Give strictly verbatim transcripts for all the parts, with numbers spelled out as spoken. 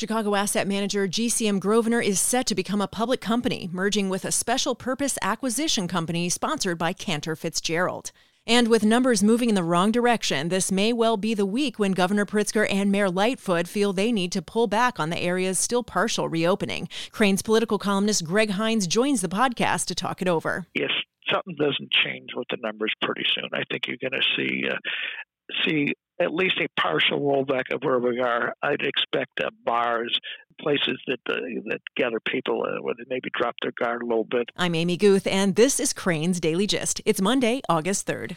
Chicago asset manager G C M Grosvenor is set to become a public company, merging with a special purpose acquisition company sponsored by Cantor Fitzgerald. And with numbers moving in the wrong direction, this may well be the week when Governor Pritzker and Mayor Lightfoot feel they need to pull back on the area's still partial reopening. Crain's political columnist Greg Hines joins the podcast to talk it over. If something doesn't change with the numbers pretty soon, I think you're going to see uh, see at least a partial rollback of where we are. I'd expect uh, bars, places that uh, that gather people, uh, where they maybe drop their guard a little bit. I'm Amy Guth, and this is Crain's Daily Gist. It's Monday, August third.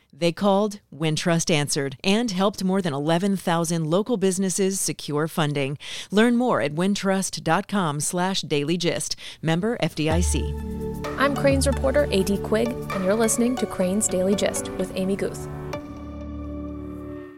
They called, Wintrust answered, and helped more than eleven thousand local businesses secure funding. Learn more at wintrust.com slash daily gist. Member F D I C. I'm Crain's reporter A D. Quigg, and you're listening to Crain's Daily Gist with Amy Guth.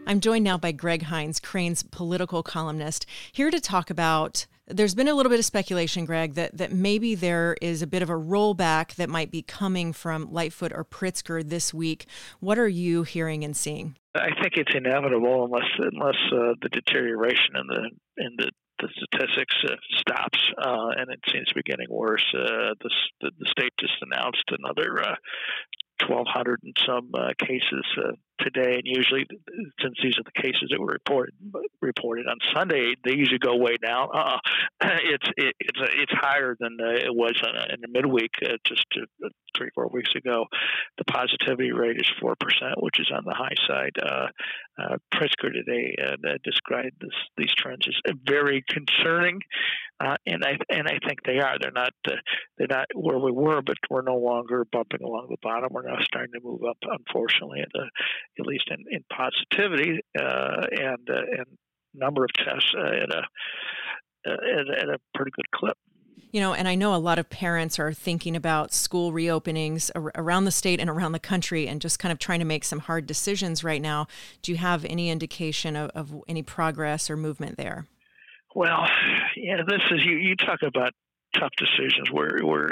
I'm joined now by Greg Hines, Crain's political columnist, here to talk about... There's been a little bit of speculation, Greg, that, that maybe there is a bit of a rollback that might be coming from Lightfoot or Pritzker this week. What are you hearing and seeing? I think it's inevitable unless unless uh, the deterioration in the in the, the statistics uh, stops, uh, and it seems to be getting worse. Uh, this, the, the state just announced another uh, twelve hundred and some uh, cases uh, today, and usually, since these are the cases that were reported reported on Sunday, they usually go way down. Uh, it's it, it's it's higher than it was in the midweek uh, just three four weeks ago. The positivity rate is four percent, which is on the high side. Uh, uh, Pritzker today uh, described this, these trends as very concerning, uh, and I and I think they are. They're not uh, they're not where we were, but we're no longer bumping along the bottom. We're now starting to move up, unfortunately. At the at least in, in positivity uh, and uh, and number of tests uh, at, a, uh, at a pretty good clip. You know, and I know a lot of parents are thinking about school reopenings ar- around the state and around the country and just kind of trying to make some hard decisions right now. Do you have any indication of, of any progress or movement there? Well, yeah, this is, you, you talk about tough decisions where where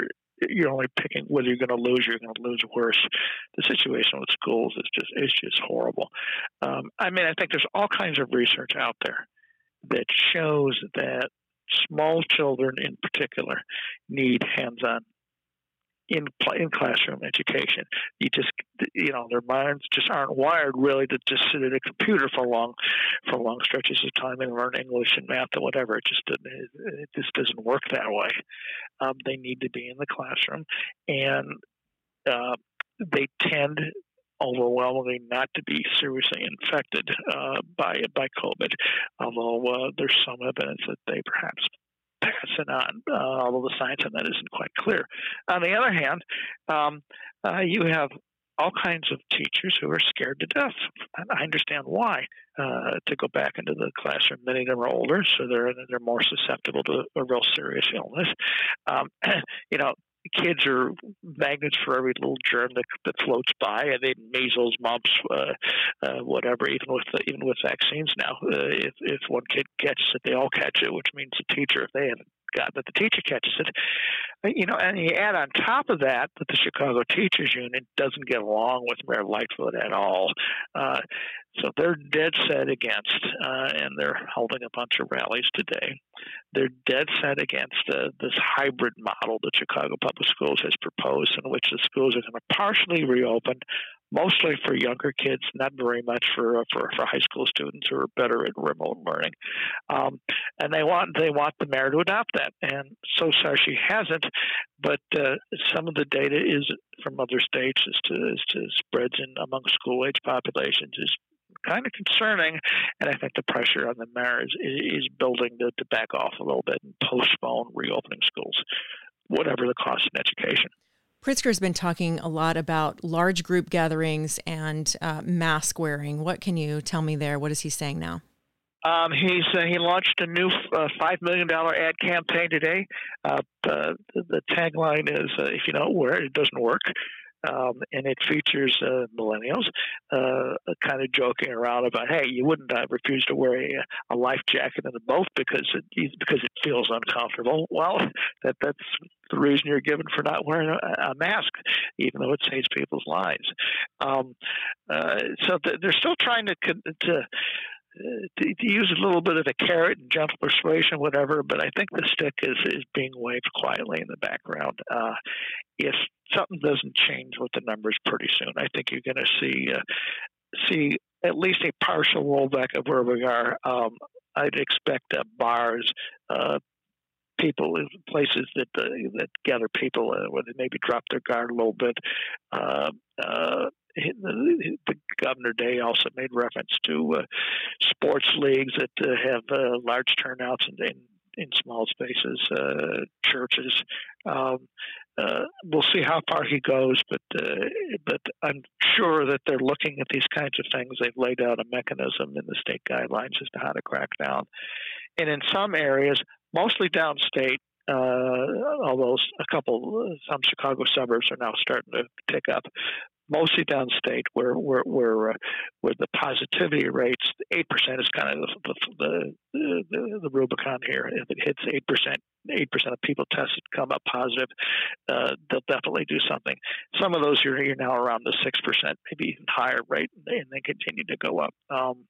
you're only picking whether you're going to lose, you're going to lose worse. The situation with schools is just is just horrible. Um, I mean, I think there's all kinds of research out there that shows that small children in particular need hands-on in in classroom education. You just, you know, their minds just aren't wired really to just sit at a computer for long, for long stretches of time and learn English and math and whatever. It just doesn't, it just doesn't work that way. Um, they need to be in the classroom, and uh, they tend overwhelmingly not to be seriously infected uh, by by COVID. Although uh, there's some evidence that they perhaps. Passing on, uh, although the science on that isn't quite clear. On the other hand, um, uh, you have all kinds of teachers who are scared to death, and I understand why, uh, to go back into the classroom. Many of them are older, so they're they're more susceptible to a real serious illness. Um, you know, kids are magnets for every little germ that, that floats by, and they measles, mumps, uh, uh, whatever. Even with the, even with vaccines now, uh, if if one kid catches it, they all catch it, which means the teacher, if they haven't gotten it, the teacher catches it. You know, and you add on top of that that the Chicago Teachers Union doesn't get along with Mayor Lightfoot at all, uh, so they're dead set against, uh, and they're holding a bunch of rallies today. They're dead set against uh, this hybrid model that Chicago Public Schools has proposed, in which the schools are going to partially reopen, mostly for younger kids, not very much for uh, for, for high school students who are better at remote learning. Um, and they want they want the mayor to adopt that, and so far she hasn't. But uh, some of the data is from other states as to as to spreads in among school age populations is kind of concerning, and I think the pressure on the mayor is, is building to, to back off a little bit and postpone reopening schools, whatever the cost in education. Pritzker's been talking a lot about large group gatherings and uh, mask wearing. What can you tell me there? What is he saying now? Um, he's uh, he launched a new uh, five million dollars ad campaign today. Uh, uh, the tagline is, uh, if you don't wear it, it doesn't work. Um, and it features uh, millennials uh, kind of joking around about, hey, you wouldn't uh, refuse to wear a, a life jacket and a boat because it, because it feels uncomfortable. Well, that that's the reason you're given for not wearing a, a mask, even though it saves people's lives. Um, uh, so th- they're still trying to to. Uh, to, to use a little bit of a carrot and gentle persuasion, whatever, but I think the stick is, is being waved quietly in the background. Uh, if something doesn't change with the numbers pretty soon, I think you're going to see uh, see at least a partial rollback of where we are. Um, I'd expect uh, bars, uh, people, places that uh, that gather people, uh, where they maybe drop their guard a little bit. Uh, uh, The Governor Day also made reference to uh, sports leagues that uh, have uh, large turnouts in, in, in small spaces, uh, churches. Um, uh, we'll see how far he goes, but uh, but I'm sure that they're looking at these kinds of things. They've laid out a mechanism in the state guidelines as to how to crack down. And in some areas, mostly downstate, uh, although a couple, some Chicago suburbs are now starting to pick up, mostly downstate, where where where, uh, where the positivity rates, eight percent is kind of the the, the the the Rubicon here. If it hits eight percent, eight percent of people tested come up positive, uh, they'll definitely do something. Some of those are you're now around the six percent, maybe even higher rate, and they continue to go up. Um,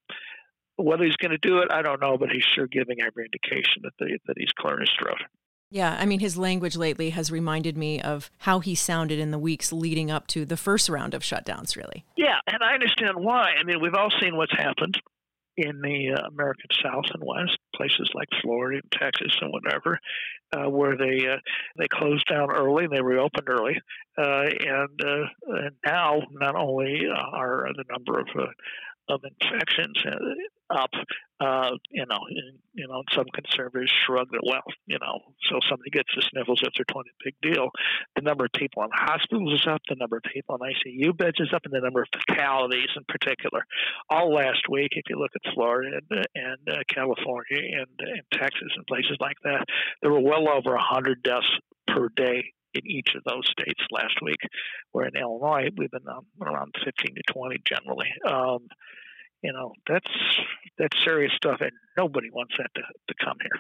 whether he's going to do it, I don't know, but he's sure giving every indication that the, that he's clearing his throat. Yeah, I mean, his language lately has reminded me of how he sounded in the weeks leading up to the first round of shutdowns, really. Yeah, and I understand why. I mean, we've all seen what's happened in the uh, American South and West, places like Florida and Texas and whatever, uh, where they uh, they closed down early and they reopened early. Uh, and, uh, and now not only are the number of uh, of infections up, uh, you know, and, you know, some conservatives shrug that, well, you know, so somebody gets the sniffles if they're twenty, big deal. The number of people in hospitals is up, the number of people in I C U beds is up, and the number of fatalities in particular. All last week, if you look at Florida and, and uh, California and, and Texas and places like that, there were well over one hundred deaths per day in each of those states last week, where in Illinois, we've been um, around fifteen to twenty generally. Um, you know, that's that's serious stuff, and nobody wants that to, to come here.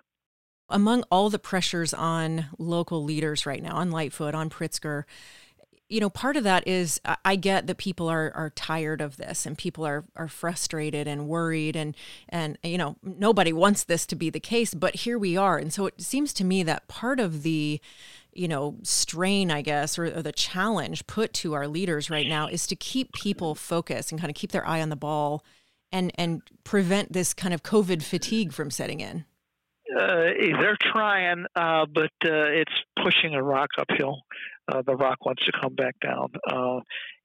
Among all the pressures on local leaders right now, on Lightfoot, on Pritzker, you know, part of that is I get that people are, are tired of this and people are, are frustrated and worried and, and, you know, nobody wants this to be the case, but here we are. And so it seems to me that part of the, you know, strain, I guess, or, or the challenge put to our leaders right now is to keep people focused and kind of keep their eye on the ball and, and prevent this kind of COVID fatigue from setting in. Uh, they're trying, uh, but uh, it's pushing a rock uphill. Uh, the rock wants to come back down. Uh,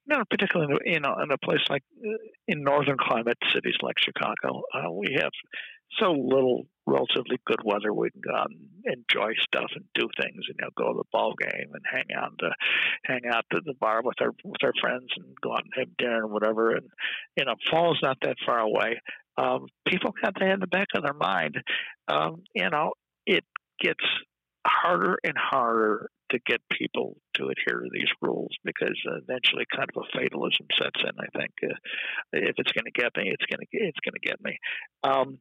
you know, particularly in a, you know, in a place like uh, in northern climate cities like Chicago, uh, we have so little relatively good weather. We can go out and enjoy stuff and do things, and you know, go to the ball game and hang out, to, hang out to the bar with our with our friends and go out and have dinner and whatever. And you know, fall's not that far away. Um, people got that in the back of their mind. Um, you know, it gets harder and harder to get people to adhere to these rules because eventually, kind of a fatalism sets in. I think uh, if it's going to get me, it's going to it's going to get me. Um,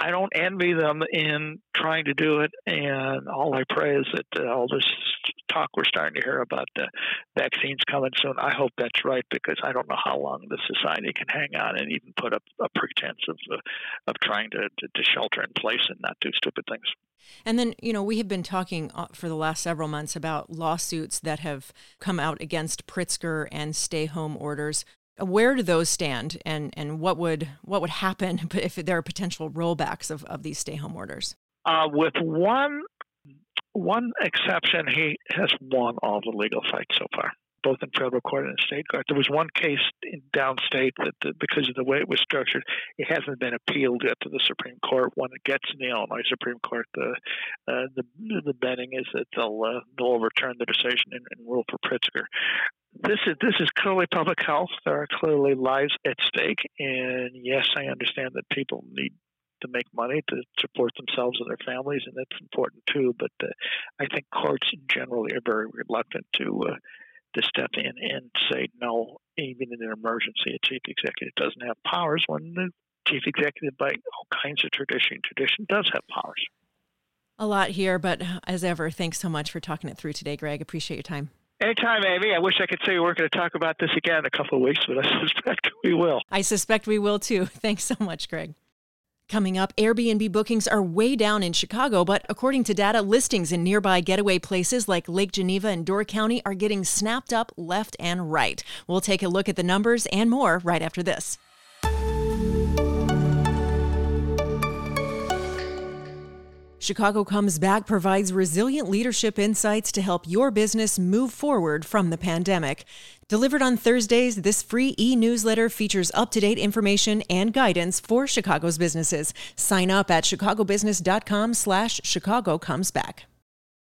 I don't envy them in trying to do it, and all I pray is that uh, all this talk we're starting to hear about the vaccines coming soon, I hope that's right, because I don't know how long the society can hang on and even put up a pretense of uh, of trying to, to, to shelter in place and not do stupid things. And then, you know, we have been talking for the last several months about lawsuits that have come out against Pritzker and stay-home orders. Where do those stand, and, and what would what would happen if there are potential rollbacks of, of these stay-home orders? Uh, with one one exception, he has won all the legal fights so far, both in federal court and state court. There was one case in downstate that, the, because of the way it was structured, it hasn't been appealed yet to the Supreme Court. When it gets in the Illinois Supreme Court, the uh, the, the betting is that they'll uh, they'll overturn the decision and, and rule for Pritzker. This is this is clearly public health. There are clearly lives at stake, and yes, I understand that people need to make money to support themselves and their families, and that's important too. But uh, I think courts generally are very reluctant to uh, to step in and say no, even in an emergency. A chief executive doesn't have powers when the chief executive, by all kinds of tradition, tradition does have powers. A lot here, but as ever, thanks so much for talking it through today, Greg. Appreciate your time. Anytime, Amy. I wish I could say we weren't going to talk about this again in a couple of weeks, but I suspect we will. I suspect we will, too. Thanks so much, Greg. Coming up, Airbnb bookings are way down in Chicago, but according to data, listings in nearby getaway places like Lake Geneva and Door County are getting snapped up left and right. We'll take a look at the numbers and more right after this. Chicago Comes Back provides resilient leadership insights to help your business move forward from the pandemic. Delivered on Thursdays, this free e-newsletter features up-to-date information and guidance for Chicago's businesses. Sign up at chicagobusiness.com slash Chicago Comes Back.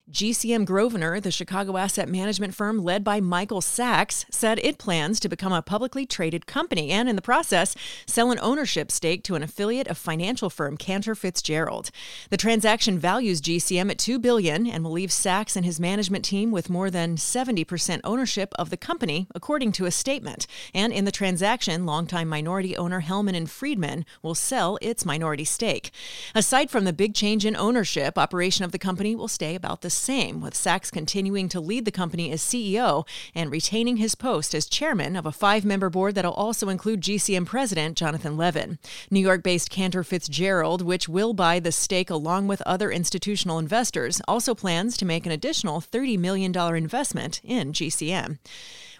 G C M Grosvenor, the Chicago asset management firm led by Michael Sachs, said it plans to become a publicly traded company and, in the process, sell an ownership stake to an affiliate of financial firm Cantor Fitzgerald. The transaction values G C M at two billion dollars and will leave Sachs and his management team with more than seventy percent ownership of the company, according to a statement. And in the transaction, longtime minority owner Hellman and Friedman will sell its minority stake. Aside from the big change in ownership, operation of the company will stay about the same, with Sachs continuing to lead the company as C E O and retaining his post as chairman of a five-member board that'll also include G C M president Jonathan Levin. New York-based Cantor Fitzgerald, which will buy the stake along with other institutional investors, also plans to make an additional thirty million dollars investment in G C M.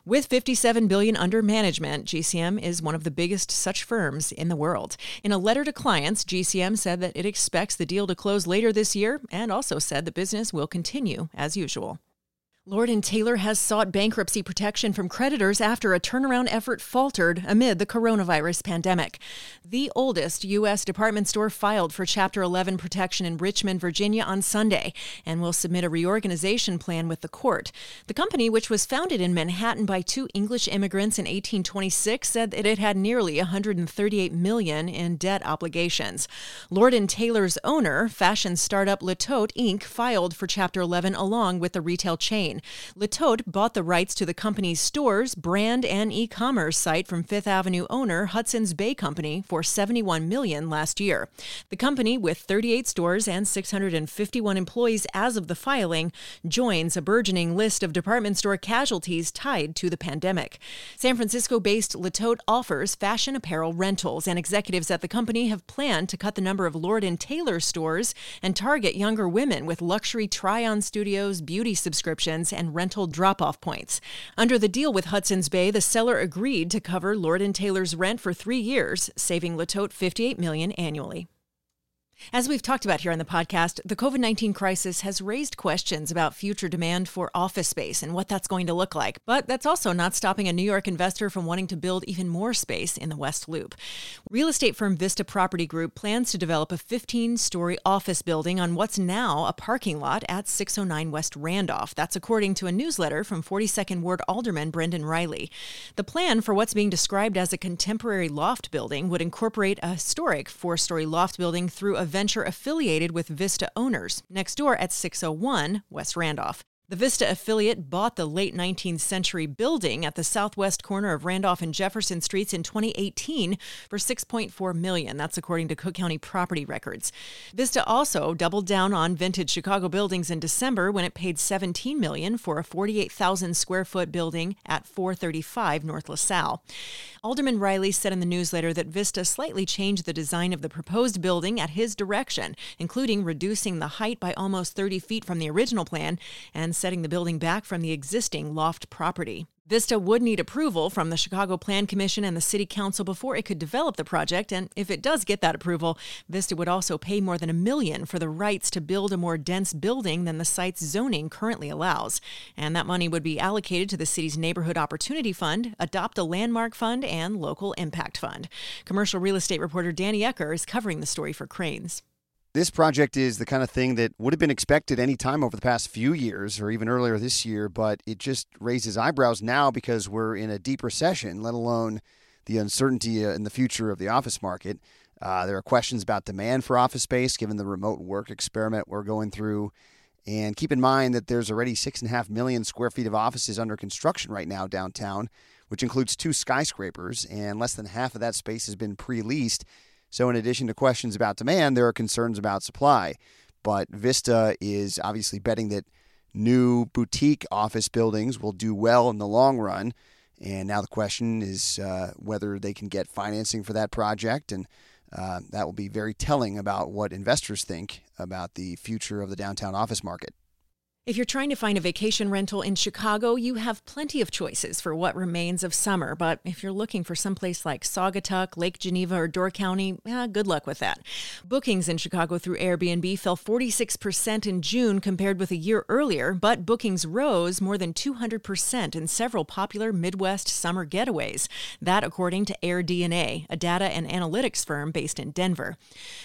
With fifty-seven billion dollars under management, G C M is one of the biggest such firms in the world. In a letter to clients, G C M said that it expects the deal to close later this year and also said the business will continue as usual. Lord and Taylor has sought bankruptcy protection from creditors after a turnaround effort faltered amid the coronavirus pandemic. The oldest U S department store filed for Chapter eleven protection in Richmond, Virginia on Sunday and will submit a reorganization plan with the court. The company, which was founded in Manhattan by two English immigrants in eighteen twenty-six, said that it had nearly one hundred thirty-eight million dollars in debt obligations. Lord and Taylor's owner, fashion startup Le Tote, Incorporated, filed for Chapter eleven along with the retail chain. La Tote bought the rights to the company's stores, brand, and e-commerce site from Fifth Avenue owner Hudson's Bay Company for seventy-one million dollars last year. The company, with thirty-eight stores and six hundred fifty-one employees as of the filing, joins a burgeoning list of department store casualties tied to the pandemic. San Francisco-based La Tote offers fashion apparel rentals, and executives at the company have planned to cut the number of Lord and Taylor stores and target younger women with luxury try-on studios, beauty subscriptions, and rental drop-off points. Under the deal with Hudson's Bay, the seller agreed to cover Lord and Taylor's rent for three years, saving La Tote fifty-eight million dollars annually. As we've talked about here on the podcast, the COVID nineteen crisis has raised questions about future demand for office space and what that's going to look like. But that's also not stopping a New York investor from wanting to build even more space in the West Loop. Real estate firm Vista Property Group plans to develop a fifteen-story office building on what's now a parking lot at six oh nine West Randolph. That's according to a newsletter from forty-second Ward Alderman Brendan Riley. The plan for what's being described as a contemporary loft building would incorporate a historic four-story loft building through a venture affiliated with Vista owners, next door at six oh one West Randolph. The Vista affiliate bought the late nineteenth century building at the southwest corner of Randolph and Jefferson Streets in twenty eighteen for six point four million dollars. That's according to Cook County property records. Vista also doubled down on vintage Chicago buildings in December when it paid seventeen million dollars for a forty-eight thousand square foot building at four thirty-five North LaSalle. Alderman Riley said in the newsletter that Vista slightly changed the design of the proposed building at his direction, including reducing the height by almost thirty feet from the original plan and setting the building back from the existing loft property. Vista would need approval from the Chicago Plan Commission and the City Council before it could develop the project, and if it does get that approval, Vista would also pay more than a million for the rights to build a more dense building than the site's zoning currently allows. And that money would be allocated to the city's Neighborhood Opportunity Fund, Adopt a Landmark Fund, and Local Impact Fund. Commercial real estate reporter Danny Ecker is covering the story for Crain's. This project is the kind of thing that would have been expected any time over the past few years or even earlier this year, but it just raises eyebrows now because we're in a deep recession, let alone the uncertainty in the future of the office market. Uh, there are questions about demand for office space, given the remote work experiment we're going through. And keep in mind that there's already six and a half million square feet of offices under construction right now downtown, which includes two skyscrapers, and less than half of that space has been pre-leased. So in addition to questions about demand, there are concerns about supply. But Vista is obviously betting that new boutique office buildings will do well in the long run. And now the question is uh, whether they can get financing for that project. And uh, that will be very telling about what investors think about the future of the downtown office market. If you're trying to find a vacation rental in Chicago, you have plenty of choices for what remains of summer. But if you're looking for someplace like Saugatuck, Lake Geneva, or Door County, eh, good luck with that. Bookings in Chicago through Airbnb fell forty-six percent in June compared with a year earlier, but bookings rose more than two hundred percent in several popular Midwest summer getaways. That according to AirDNA, a data and analytics firm based in Denver.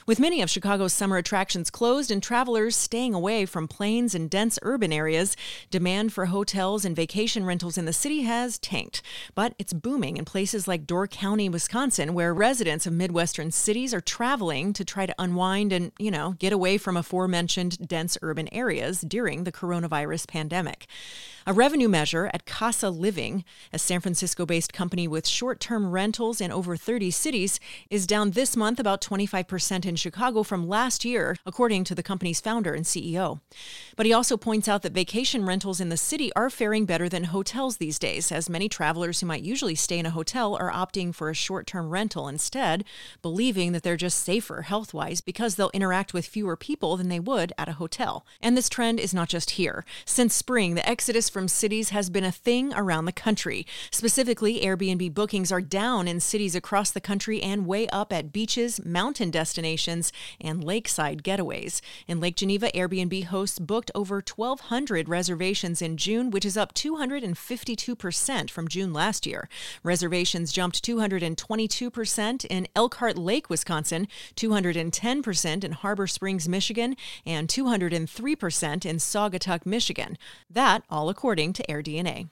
With many of Chicago's summer attractions closed and travelers staying away from planes and dense urban areas, demand for hotels and vacation rentals in the city has tanked. But it's booming in places like Door County, Wisconsin, where residents of Midwestern cities are traveling to try to unwind and, you know, get away from aforementioned dense urban areas during the coronavirus pandemic. A revenue measure at Casa Living, a San Francisco-based company with short-term rentals in over thirty cities, is down this month about twenty-five percent in Chicago from last year, according to the company's founder and C E O. But he also points out that vacation rentals in the city are faring better than hotels these days, as many travelers who might usually stay in a hotel are opting for a short-term rental instead, believing that they're just safer health-wise because they'll interact with fewer people than they would at a hotel. And this trend is not just here. Since spring, the exodus from cities has been a thing around the country. Specifically, Airbnb bookings are down in cities across the country and way up at beaches, mountain destinations, and lakeside getaways. In Lake Geneva, Airbnb hosts booked over twelve hundred reservations in June, which is up two hundred fifty-two percent from June last year. Reservations jumped two hundred twenty-two percent in Elkhart Lake, Wisconsin, two hundred ten percent in Harbor Springs, Michigan, and two hundred three percent in Saugatuck, Michigan. That all according According to AirDNA.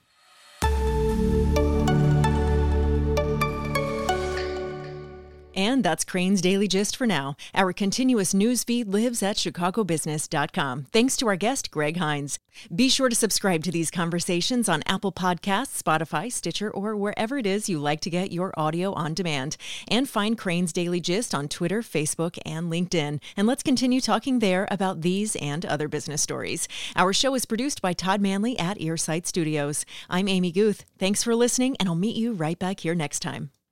And that's Crain's Daily Gist for now. Our continuous news feed lives at chicago business dot com. Thanks to our guest, Greg Hines. Be sure to subscribe to these conversations on Apple Podcasts, Spotify, Stitcher, or wherever it is you like to get your audio on demand. And find Crain's Daily Gist on Twitter, Facebook, and LinkedIn. And let's continue talking there about these and other business stories. Our show is produced by Todd Manley at Earsight Studios. I'm Amy Guth. Thanks for listening, and I'll meet you right back here next time.